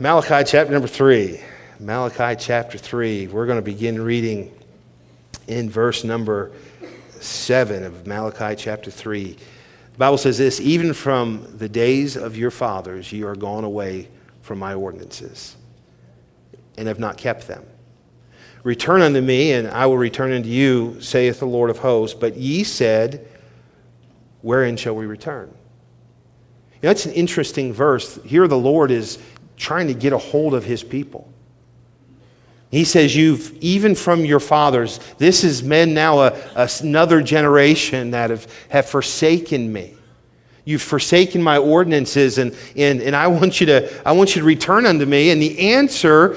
Malachi chapter number 3. Malachi chapter 3. We're going to begin reading in verse number 7 of Malachi chapter 3. The Bible says this, "Even from the days of your fathers you are gone away from my ordinances, and have not kept them. Return unto me, and I will return unto you, saith the Lord of hosts. But ye said, wherein shall we return?" You know, that's an interesting verse. Here the Lord is trying to get a hold of his people. He says, you've, even from your fathers, this is men now, another generation that have forsaken me. You've forsaken my ordinances, and I want you to return unto me. And the answer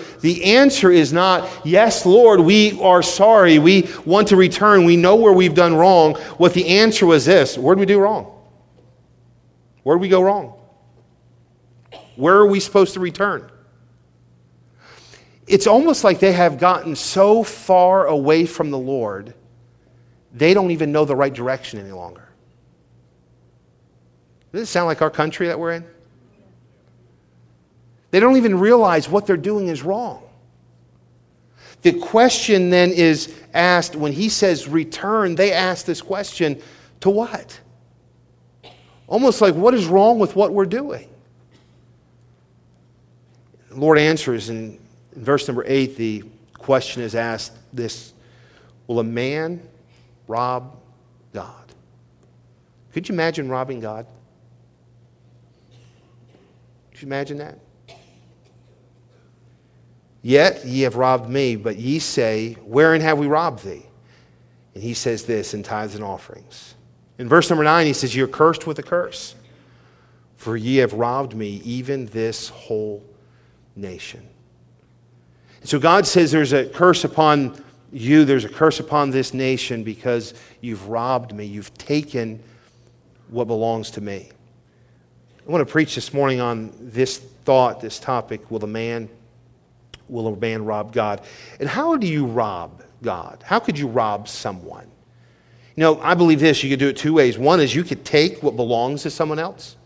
is not, yes, Lord, we are sorry. We want to return. We know where we've done wrong. What the answer was this, where did we do wrong? Where did we go wrong? Where are we supposed to return? It's almost like they have gotten so far away from the Lord, they don't even know the right direction any longer. Doesn't it sound like our country that we're in? They don't even realize what they're doing is wrong. The question then is asked, when he says return, they ask this question, to what? Almost like, what is wrong with what we're doing? The Lord answers in verse number 8, the question is asked this, will a man rob God? Could you imagine robbing God? Could you imagine that? Yet ye have robbed me, but ye say, wherein have we robbed thee? And he says this, in tithes and offerings. In verse number 9, he says, you're cursed with a curse, for ye have robbed me, even this whole nation. And so God says there's a curse upon you, there's a curse upon this nation, because you've robbed me, you've taken what belongs to me. I want to preach this morning on this thought, this topic, will a man rob God? And how do you rob God? How could you rob someone? You know, I believe this, you could do it two ways. One is you could take what belongs to someone else.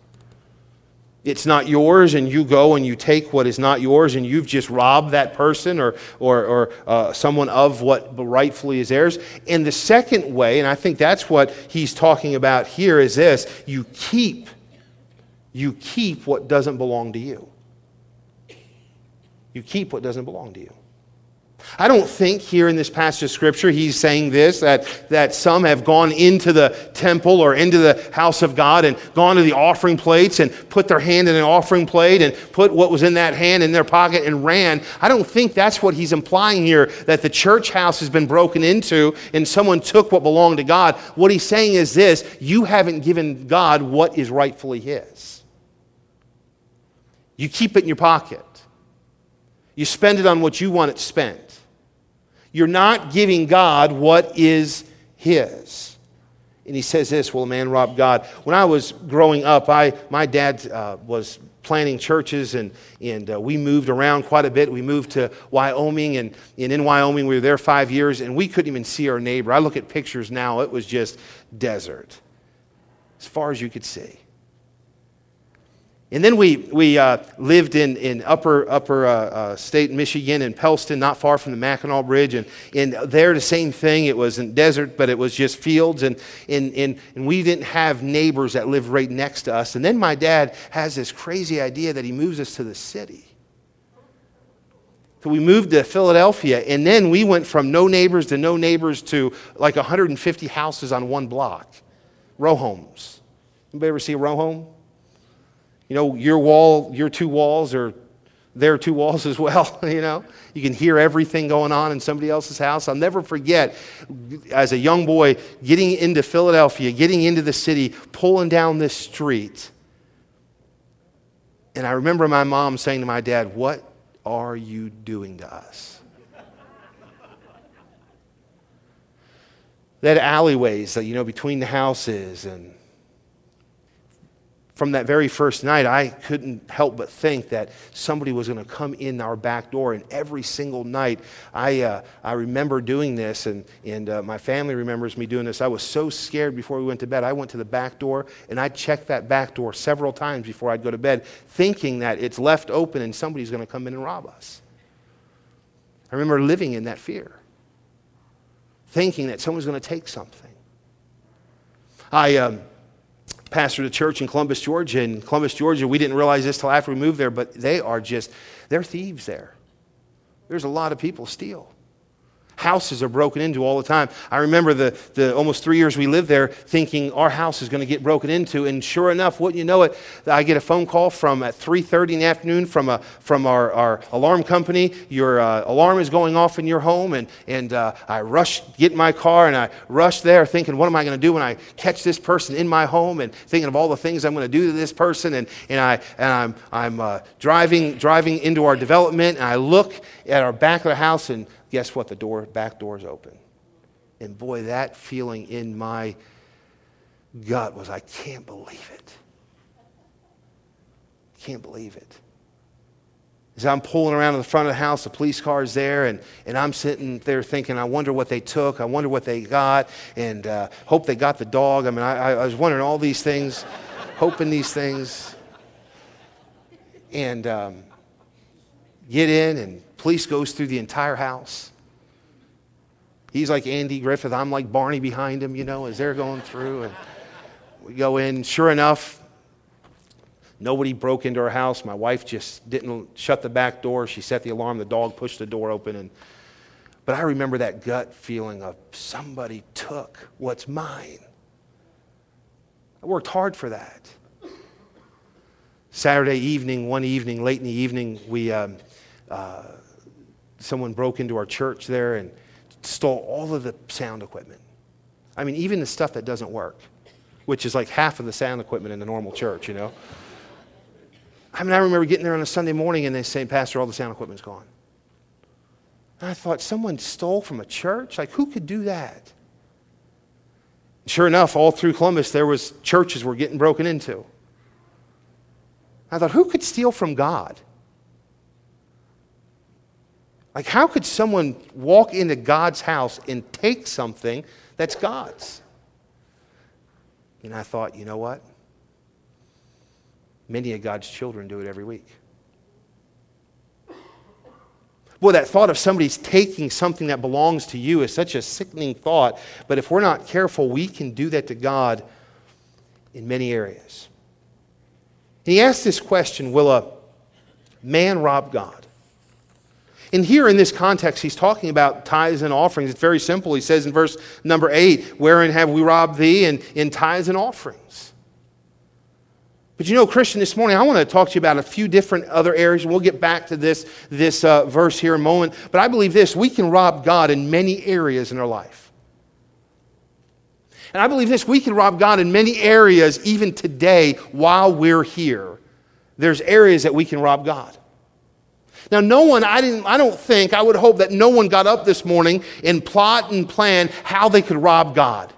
It's not yours, and you go and you take what is not yours, and you've just robbed that person or someone of what rightfully is theirs. And the second way, and I think that's what he's talking about here, is this. You keep what doesn't belong to you. You keep what doesn't belong to you. I don't think here in this passage of Scripture he's saying this, that some have gone into the temple or into the house of God and gone to the offering plates and put their hand in an offering plate and put what was in that hand in their pocket and ran. I don't think that's what he's implying here, that the church house has been broken into and someone took what belonged to God. What he's saying is this, you haven't given God what is rightfully his. You keep it in your pocket. You spend it on what you want it spent. You're not giving God what is his. And he says this, will a man rob God? When I was growing up, my dad was planning churches, and we moved around quite a bit. We moved to Wyoming, and in Wyoming we were there 5 years, and we couldn't even see our neighbor. I look at pictures now, it was just desert, as far as you could see. And then we lived in upper state Michigan in Pellston, not far from the Mackinac Bridge, and there the same thing. It wasn't desert, but it was just fields, and we didn't have neighbors that lived right next to us. And then my dad has this crazy idea that he moves us to the city. So we moved to Philadelphia, and then we went from no neighbors to like 150 houses on one block, row homes. Anybody ever see a row home? You know, your two walls are their two walls as well, you know. You can hear everything going on in somebody else's house. I'll never forget, as a young boy, getting into Philadelphia, getting into the city, pulling down this street. And I remember my mom saying to my dad, "What are you doing to us?" That alleyways, you know, between the houses and From that very first night, I couldn't help but think that somebody was going to come in our back door. And every single night, I remember doing this, and my family remembers me doing this. I was so scared before we went to bed. I went to the back door, and I checked that back door several times before I'd go to bed, thinking that it's left open and somebody's going to come in and rob us. I remember living in that fear, thinking that someone's going to take something. I pastored a church in Columbus, Georgia. In Columbus, Georgia, we didn't realize this till after we moved there, but they're thieves there. There's a lot of people steal. Houses are broken into all the time. I remember the almost 3 years we lived there thinking our house is going to get broken into, and sure enough, wouldn't you know it, I get a phone call at 3:30 in the afternoon from our alarm company. Your alarm is going off in your home, and I get in my car, and I rush there thinking, what am I going to do when I catch this person in my home, and thinking of all the things I'm going to do to this person, and I'm driving into our development, and I look at our back of the house, and guess what? The back door's open. And boy, that feeling in my gut was, I can't believe it. Can't believe it. As I'm pulling around in the front of the house, the police car's there, and I'm sitting there thinking, I wonder what they took, I wonder what they got, and hope they got the dog. I mean, I was wondering all these things, hoping these things. And get in, and police goes through the entire house. He's like Andy Griffith. I'm like Barney behind him, as they're going through. And we go in. Sure enough, nobody broke into our house. My wife just didn't shut the back door. She set the alarm. The dog pushed the door open. But I remember that gut feeling of somebody took what's mine. I worked hard for that. Saturday evening, late in the evening, someone broke into our church there and stole all of the sound equipment. I mean, even the stuff that doesn't work, which is like half of the sound equipment in a normal church, I mean, I remember getting there on a Sunday morning and they say, Pastor, all the sound equipment's gone. And I thought, someone stole from a church? Like, who could do that? Sure enough, all through Columbus, there was churches were getting broken into. I thought, who could steal from God? Like, how could someone walk into God's house and take something that's God's? And I thought, you know what? Many of God's children do it every week. Boy, that thought of somebody's taking something that belongs to you is such a sickening thought. But if we're not careful, we can do that to God in many areas. And he asked this question, will a man rob God? And here in this context, he's talking about tithes and offerings. It's very simple. He says in verse number 8, wherein have we robbed thee? And in tithes and offerings. But Christian, this morning, I want to talk to you about a few different other areas. We'll get back to this verse here in a moment. But I believe this, we can rob God in many areas in our life. And I believe this, we can rob God in many areas even today while we're here. There's areas that we can rob God. Now, I don't think, I would hope that no one got up this morning and plot and plan how they could rob God.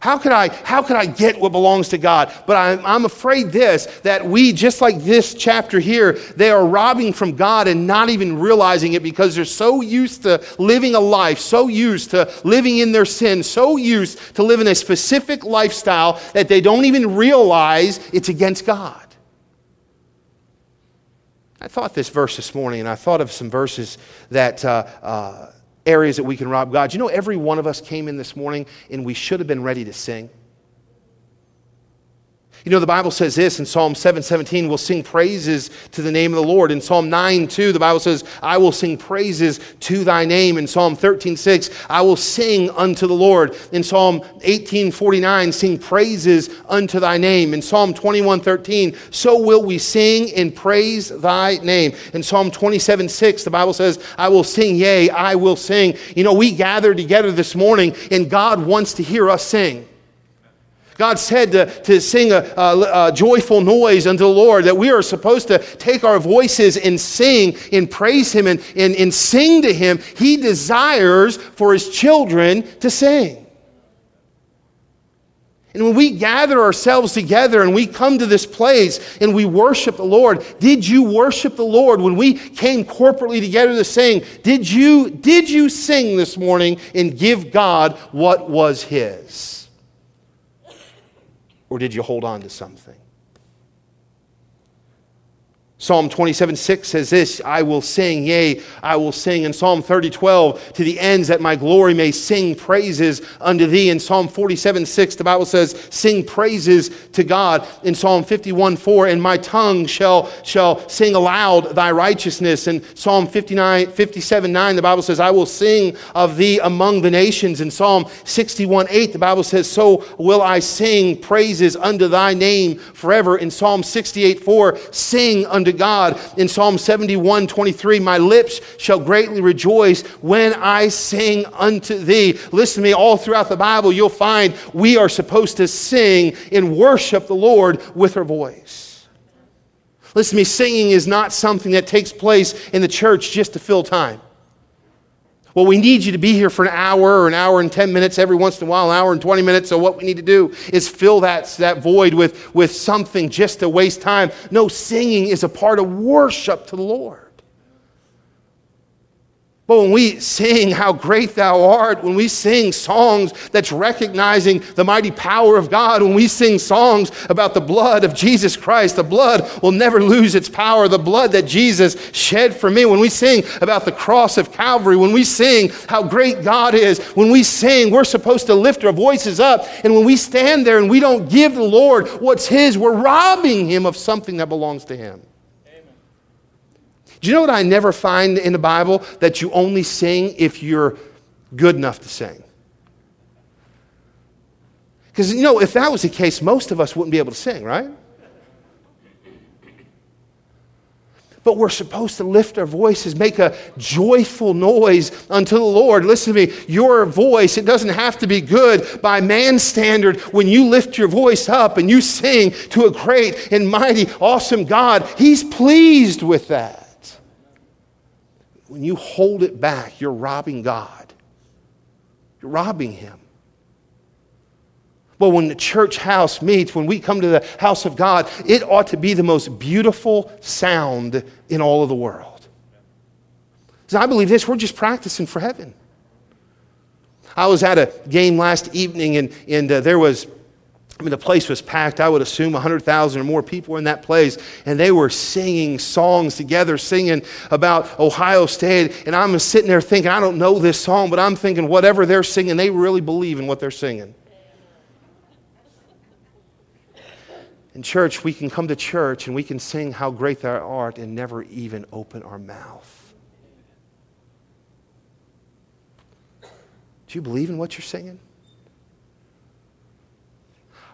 How could I get what belongs to God? But I'm afraid that we, just like this chapter here, they are robbing from God and not even realizing it because they're so used to living a life, so used to living in their sin, so used to living a specific lifestyle that they don't even realize it's against God. I thought this verse this morning, and I thought of some verses that areas that we can rob God. Every one of us came in this morning, and we should have been ready to sing. The Bible says this in Psalm 7:17, we'll sing praises to the name of the Lord. In Psalm 9:2, the Bible says, I will sing praises to thy name. In Psalm 13:6, I will sing unto the Lord. In Psalm 18:49, sing praises unto thy name. In Psalm 21:13, so will we sing and praise thy name. In Psalm 27:6, the Bible says, I will sing, yea, I will sing. We gather together this morning, and God wants to hear us sing. God said to sing a joyful noise unto the Lord, that we are supposed to take our voices and sing and praise Him and sing to Him. He desires for His children to sing. And when we gather ourselves together and we come to this place and we worship the Lord, did you worship the Lord when we came corporately together to sing? Did you sing this morning and give God what was His? Or did you hold on to something? Psalm 27:6 says this, I will sing, yea, I will sing. In Psalm 30:12, to the ends that my glory may sing praises unto thee. In Psalm 47:6, the Bible says, sing praises to God. In Psalm 51:4, and my tongue shall sing aloud thy righteousness. In Psalm 57:9, the Bible says, I will sing of thee among the nations. In Psalm 61:8, the Bible says, so will I sing praises unto thy name forever. In Psalm 68:4, sing unto God. In Psalm 71:23, my lips shall greatly rejoice when I sing unto thee. Listen to me, all throughout the Bible, you'll find we are supposed to sing and worship the Lord with our voice. Listen to me, singing is not something that takes place in the church just to fill time. Well, we need you to be here for an hour or an hour and 10 minutes every once in a while, an hour and 20 minutes. So what we need to do is fill that void with something just to waste time. No, singing is a part of worship to the Lord. But when we sing How Great Thou Art, when we sing songs that's recognizing the mighty power of God, when we sing songs about the blood of Jesus Christ, the blood will never lose its power, the blood that Jesus shed for me, when we sing about the cross of Calvary, when we sing how great God is, when we sing, we're supposed to lift our voices up. And when we stand there and we don't give the Lord what's His, we're robbing Him of something that belongs to Him. Do you know what I never find in the Bible? That you only sing if you're good enough to sing. Because, you know, if that was the case, most of us wouldn't be able to sing, right? But we're supposed to lift our voices, make a joyful noise unto the Lord. Listen to me, your voice, it doesn't have to be good by man's standard. When you lift your voice up and you sing to a great and mighty, awesome God, He's pleased with that. When you hold it back, you're robbing God. You're robbing Him. But when the church house meets, when we come to the house of God, it ought to be the most beautiful sound in all of the world. Because I believe this, we're just practicing for heaven. I was at a game last evening, and there was... I mean, the place was packed. I would assume 100,000 or more people in that place. And they were singing songs together, singing about Ohio State. And I'm sitting there thinking, I don't know this song, but I'm thinking whatever they're singing, they really believe in what they're singing. In church, we can come to church and we can sing How Great Thou Art and never even open our mouth. Do you believe in what you're singing?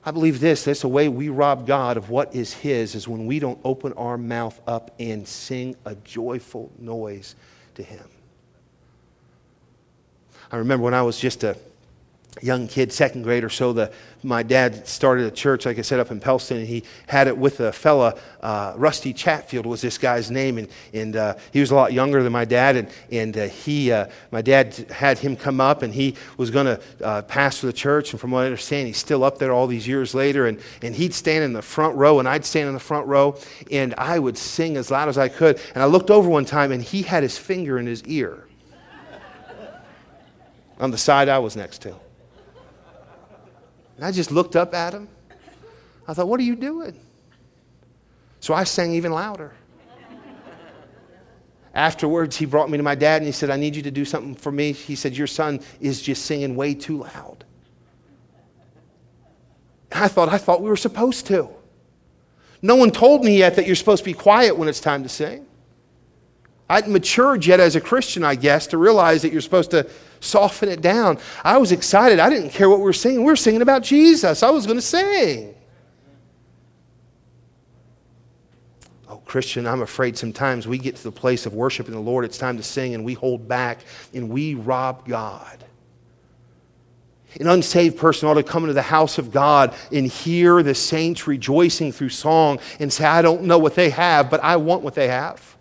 I believe that's the way we rob God of what is His, is when we don't open our mouth up and sing a joyful noise to Him. I remember when I was just a young kid, second grade or so, my dad started a church, like I said, up in Pelston, and he had it with a fella, Rusty Chatfield was this guy's name, and he was a lot younger than my dad, and my dad had him come up, and he was going to pastor the church, and from what I understand, he's still up there all these years later, and he'd stand in the front row, and I'd stand in the front row, and I would sing as loud as I could, and I looked over one time, and he had his finger in his ear on the side I was next to. And I just looked up at him. I thought, what are you doing? So I sang even louder. Afterwards, he brought me to my dad and he said, I need you to do something for me. He said, your son is just singing way too loud. And I thought we were supposed to. No one told me yet that you're supposed to be quiet when it's time to sing. I hadn't matured yet as a Christian, I guess, to realize that you're supposed to soften it down. I was excited. I didn't care what we were singing. We were singing about Jesus. I was going to sing. Oh, Christian, I'm afraid sometimes we get to the place of worshiping the Lord. It's time to sing, and we hold back, and we rob God. An unsaved person ought to come into the house of God and hear the saints rejoicing through song and say, I don't know what they have, but I want what they have.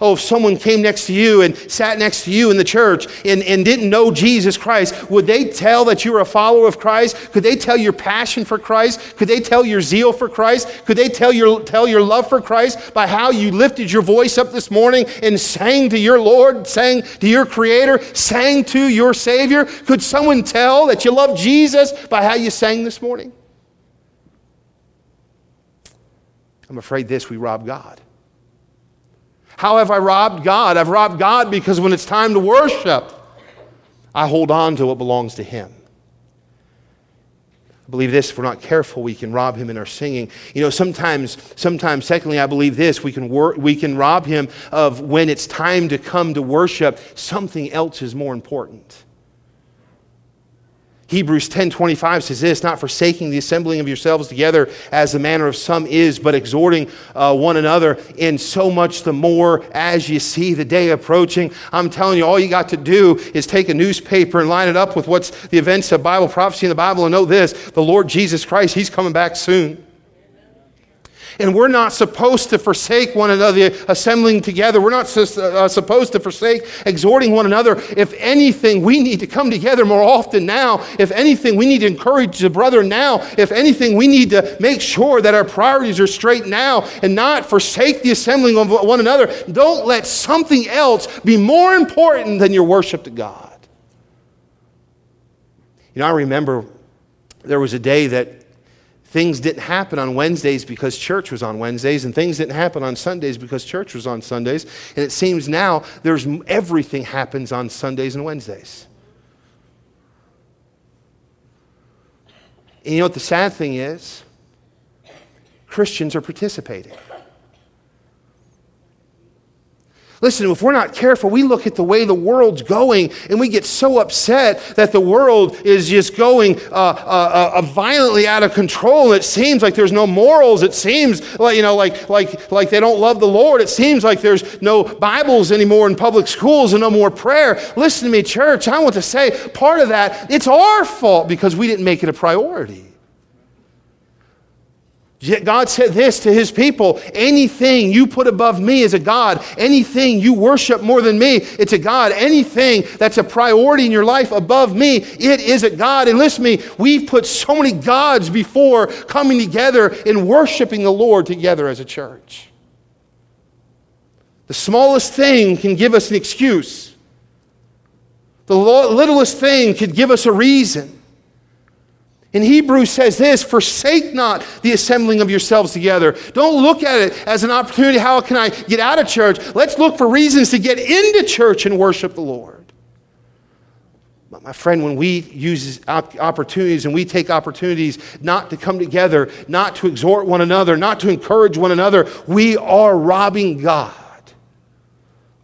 Oh, if someone came next to you and sat next to you in the church and didn't know Jesus Christ, would they tell that you were a follower of Christ? Could they tell your passion for Christ? Could they tell your zeal for Christ? Could they tell your love for Christ by how you lifted your voice up this morning and sang to your Lord, sang to your Creator, sang to your Savior? Could someone tell that you love Jesus by how you sang this morning? I'm afraid we rob God. How have I robbed God? I've robbed God because when it's time to worship, I hold on to what belongs to Him. I believe this, if we're not careful, we can rob Him in our singing. You know, sometimes, secondly, I believe this, we can rob Him of when it's time to come to worship, something else is more important. Hebrews 10:25 says this, not forsaking the assembling of yourselves together as the manner of some is, but exhorting one another, and so much the more as you see the day approaching. I'm telling you, all you got to do is take a newspaper and line it up with what's the events of Bible prophecy in the Bible, and know this, the Lord Jesus Christ, He's coming back soon. And we're not supposed to forsake one another, assembling together. We're not supposed to forsake exhorting one another. If anything, we need to come together more often now. If anything, we need to encourage the brother now. If anything, we need to make sure that our priorities are straight now and not forsake the assembling of one another. Don't let something else be more important than your worship to God. You know, I remember there was a day that things didn't happen on Wednesdays because church was on Wednesdays, and things didn't happen on Sundays because church was on Sundays. And it seems now everything happens on Sundays and Wednesdays. And you know what the sad thing is? Christians are participating. Listen, if we're not careful, we look at the way the world's going and we get so upset that the world is just going violently out of control. It seems like there's no morals. It seems like, you know, like they don't love the Lord. It seems like there's no Bibles anymore in public schools and no more prayer. Listen to me, church. I want to say part of that, it's our fault because we didn't make it a priority. God said this to His people, anything you put above me is a God. Anything you worship more than me, it's a God. Anything that's a priority in your life above me, it is a God. And listen to me, we've put so many gods before coming together and worshiping the Lord together as a church. The smallest thing can give us an excuse. The littlest thing could give us a reason. And Hebrews says this, forsake not the assembling of yourselves together. Don't look at it as an opportunity, how can I get out of church? Let's look for reasons to get into church and worship the Lord. But my friend, when we use opportunities and we take opportunities not to come together, not to exhort one another, not to encourage one another, we are robbing God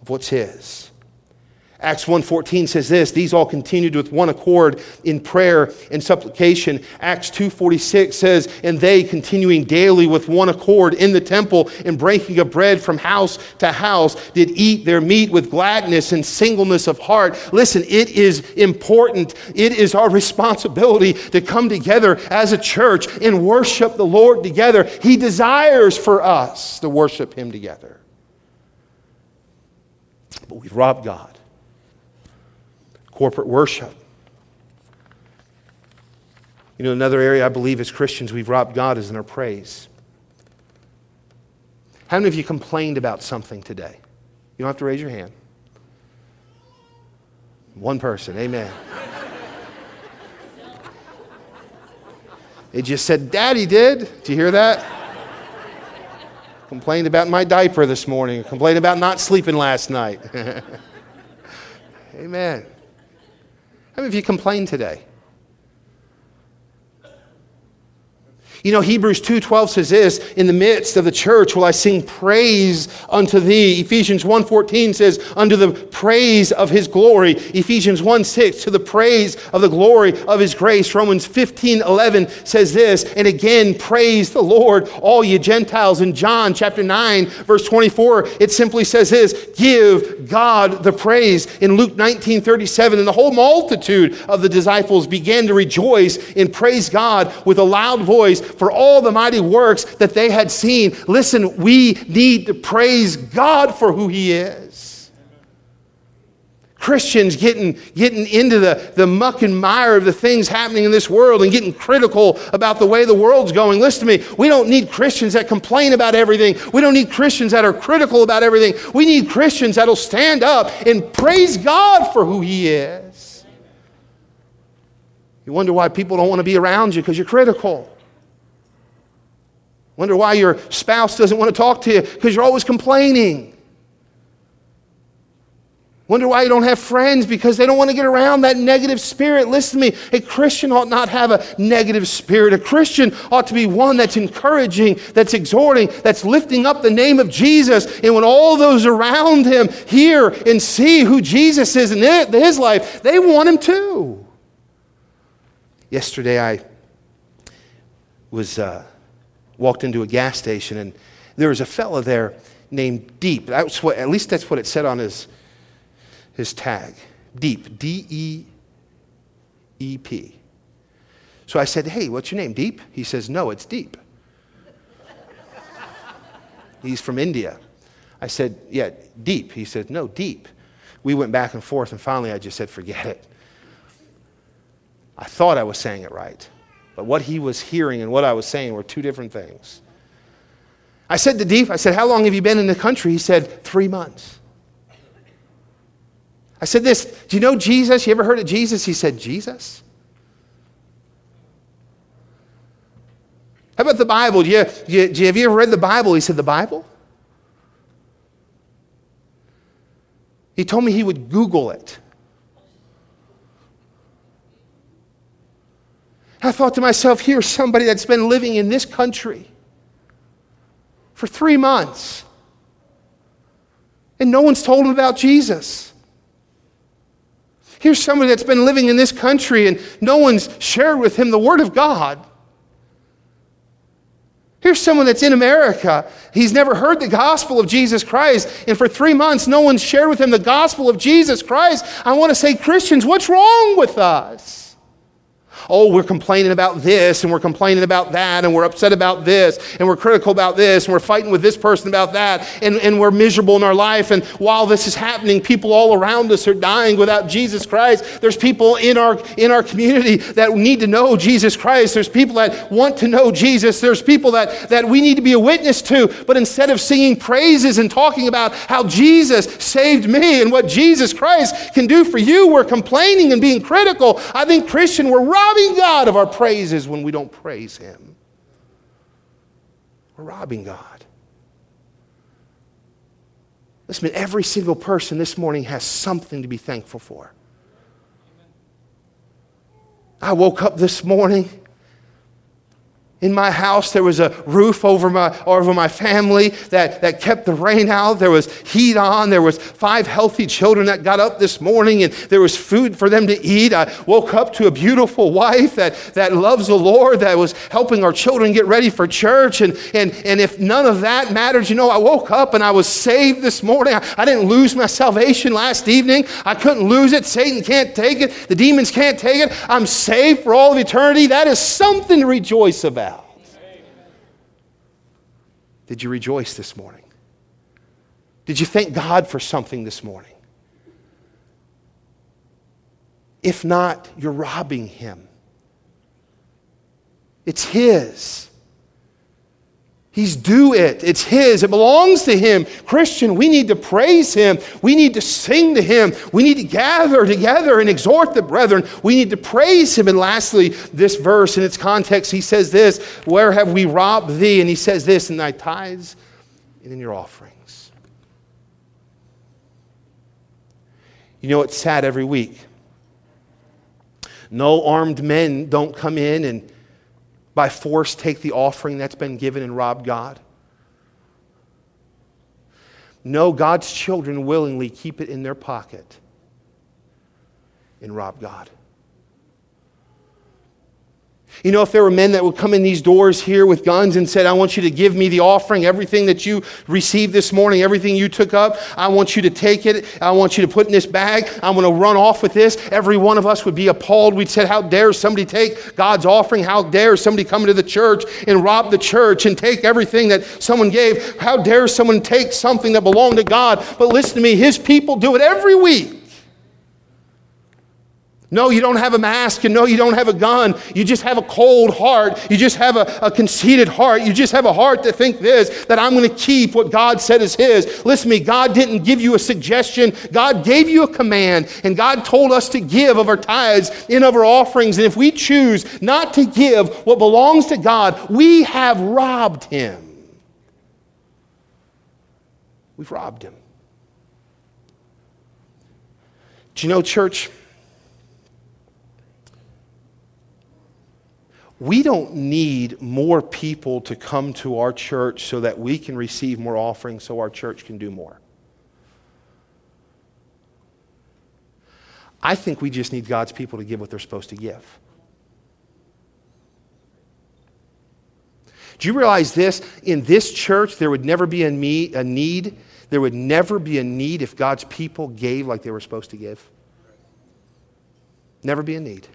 of what's His. Acts 1:14 says this, these all continued with one accord in prayer and supplication. Acts 2:46 says, and they continuing daily with one accord in the temple and breaking of bread from house to house did eat their meat with gladness and singleness of heart. Listen, it is important. It is our responsibility to come together as a church and worship the Lord together. He desires for us to worship Him together. But we've robbed God. Corporate worship. You know, another area I believe as Christians we've robbed God is in our praise. How many of you complained about something today? You don't have to raise your hand. One person, amen. They just said, Daddy did. Did you hear that? Complained about my diaper this morning. Complained about not sleeping last night. Amen. How many of you complained today? You know, Hebrews 2:12 says this, in the midst of the church will I sing praise unto thee. Ephesians 1:14 says, unto the praise of His glory. Ephesians 1:6, to the praise of the glory of His grace. Romans 15:11 says this, and again, praise the Lord, all ye Gentiles. In John chapter 9, verse 24, it simply says this, give God the praise. In Luke 19:37, and the whole multitude of the disciples began to rejoice and praise God with a loud voice for all the mighty works that they had seen. Listen, we need to praise God for who he is. Christians getting into the muck and mire of the things happening in this world and getting critical about the way the world's going. Listen to me. We don't need Christians that complain about everything. We don't need Christians that are critical about everything. We need Christians that'll stand up and praise God for who he is. You wonder why people don't want to be around you because you're critical. Wonder why your spouse doesn't want to talk to you because you're always complaining. Wonder why you don't have friends because they don't want to get around that negative spirit. Listen to me, a Christian ought not have a negative spirit. A Christian ought to be one that's encouraging, that's exhorting, that's lifting up the name of Jesus. And when all those around him hear and see who Jesus is in his life, they want him too. Yesterday, I was walked into a gas station, and there was a fella there named Deep. That's what, at least that's what it said on his tag. Deep, D-E-E-P. So I said, "Hey, what's your name, Deep?" He says, "No, it's Deep." He's from India. I said, "Yeah, Deep." He said, "No, Deep." We went back and forth, and finally I just said, "Forget it." I thought I was saying it right, but what he was hearing and what I was saying were two different things. I said to Deep, I said, "How long have you been in the country?" He said, 3 months. I said this, "Do you know Jesus? You ever heard of Jesus?" He said, "Jesus? How about the Bible? Have you ever read the Bible?" He said, "The Bible?" He told me he would Google it. I thought to myself, here's somebody that's been living in this country for 3 months, and no one's told him about Jesus. Here's somebody that's been living in this country, and no one's shared with him the Word of God. Here's someone that's in America. He's never heard the gospel of Jesus Christ, and for 3 months, no one's shared with him the gospel of Jesus Christ. I want to say, Christians, what's wrong with us? Oh, we're complaining about this, and we're complaining about that, and we're upset about this, and we're critical about this, and we're fighting with this person about that, and we're miserable in our life. And while this is happening, people all around us are dying without Jesus Christ. There's people in our community that need to know Jesus Christ. There's people that want to know Jesus. There's people that we need to be a witness to. But instead of singing praises and talking about how Jesus saved me and what Jesus Christ can do for you, we're complaining and being critical. I think, Christian, we're robbing God of our praises when we don't praise him. We're robbing God. Listen, every single person this morning has something to be thankful for. I woke up this morning. In my house, there was a roof over my family that kept the rain out. There was heat on. There was 5 healthy children that got up this morning, and there was food for them to eat. I woke up to a beautiful wife that loves the Lord, that was helping our children get ready for church. And if none of that mattered, I woke up and I was saved this morning. I didn't lose my salvation last evening. I couldn't lose it. Satan can't take it. The demons can't take it. I'm saved for all of eternity. That is something to rejoice about. Did you rejoice this morning? Did you thank God for something this morning? If not, you're robbing him. It's his. He's due it. It's his. It belongs to him. Christian, we need to praise him. We need to sing to him. We need to gather together and exhort the brethren. We need to praise him. And lastly, this verse in its context, he says this, "Where have we robbed thee?" And he says this, "In thy tithes and in your offerings." It's sad every week. No armed men don't come in and by force take the offering that's been given and rob God. No, God's children willingly keep it in their pocket and rob God. You know, if there were men that would come in these doors here with guns and said, I want you to give me the offering, everything that you received this morning, everything you took up, I want you to take it, I want you to put in this bag, I'm going to run off with this, every one of us would be appalled. We'd said, how dare somebody take God's offering? How dare somebody come into the church and rob the church and take everything that someone gave? How dare someone take something that belonged to God? But listen to me, his people do it every week. No, you don't have a mask, and no, you don't have a gun. You just have a cold heart. You just have a conceited heart. You just have a heart to think this, that I'm going to keep what God said is his. Listen to me, God didn't give you a suggestion. God gave you a command, and God told us to give of our tithes and of our offerings. And if we choose not to give what belongs to God, we have robbed him. We've robbed him. Do you know, church? We don't need more people to come to our church so that we can receive more offerings so our church can do more. I think we just need God's people to give what they're supposed to give. Do you realize this? In this church, there would never be a need. There would never be a need if God's people gave like they were supposed to give. Never be a need.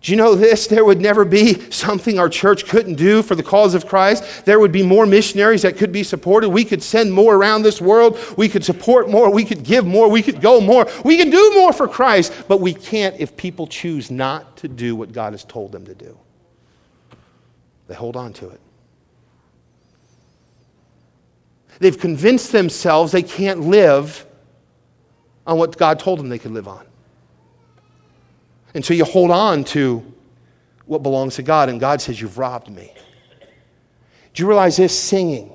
Do you know this? There would never be something our church couldn't do for the cause of Christ. There would be more missionaries that could be supported. We could send more around this world. We could support more. We could give more. We could go more. We could do more for Christ. But we can't if people choose not to do what God has told them to do. They hold on to it. They've convinced themselves they can't live on what God told them they could live on. And so you hold on to what belongs to God, and God says, you've robbed me. Do you realize this? Singing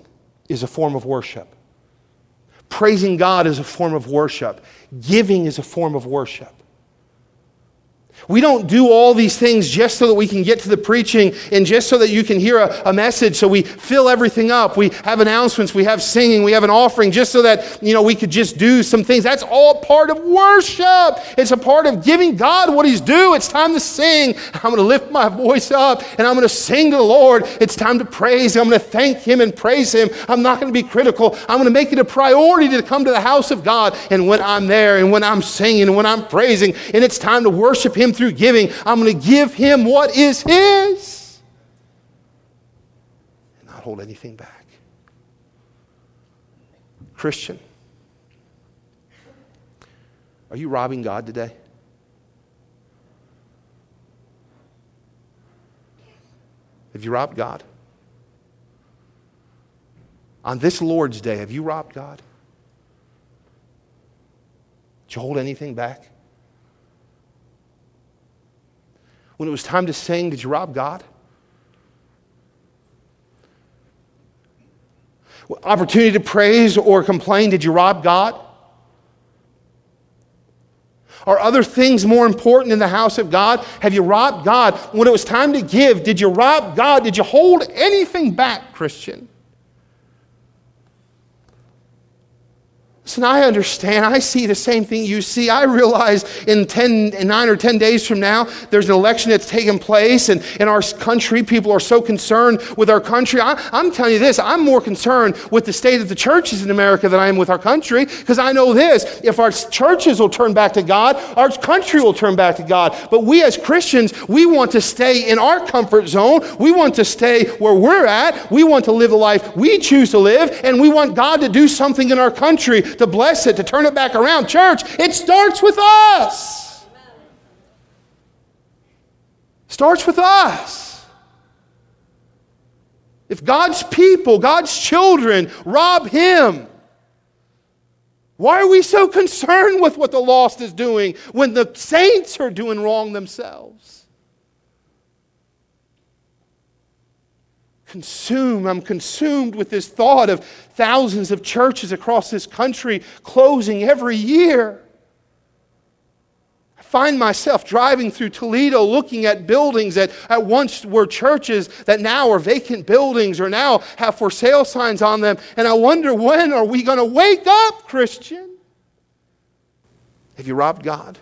is a form of worship. Praising God is a form of worship. Giving is a form of worship. We don't do all these things just so that we can get to the preaching and just so that you can hear a message. So we fill everything up. We have announcements. We have singing. We have an offering just so that, you know, we could just do some things. That's all part of worship. It's a part of giving God what he's due. It's time to sing. I'm going to lift my voice up and I'm going to sing to the Lord. It's time to praise him. I'm going to thank him and praise him. I'm not going to be critical. I'm going to make it a priority to come to the house of God. And when I'm there and when I'm singing and when I'm praising and it's time to worship him through giving, I'm going to give him what is his and not hold anything back. Christian, are you robbing God today? Have you robbed God? On this Lord's Day, have you robbed God? Did you hold anything back? When it was time to sing, did you rob God? Opportunity to praise or complain, did you rob God? Are other things more important in the house of God? Have you robbed God? When it was time to give, did you rob God? Did you hold anything back, Christian? Listen, I understand. I see the same thing you see. I realize in 9 or 10 days from now, there's an election that's taking place, and in our country, people are so concerned with our country. I'm telling you this, I'm more concerned with the state of the churches in America than I am with our country, because I know this, if our churches will turn back to God, our country will turn back to God. But we as Christians, we want to stay in our comfort zone. We want to stay where we're at. We want to live the life we choose to live, and we want God to do something in our country, to bless it, to turn it back around. Church, it starts with us. Starts with us. If God's people, God's children, rob him, why are we so concerned with what the lost is doing when the saints are doing wrong themselves? I'm consumed with this thought of thousands of churches across this country closing every year. I find myself driving through Toledo looking at buildings that at once were churches that now are vacant buildings or now have for sale signs on them. And I wonder, when are we going to wake up, Christian? Have you robbed God?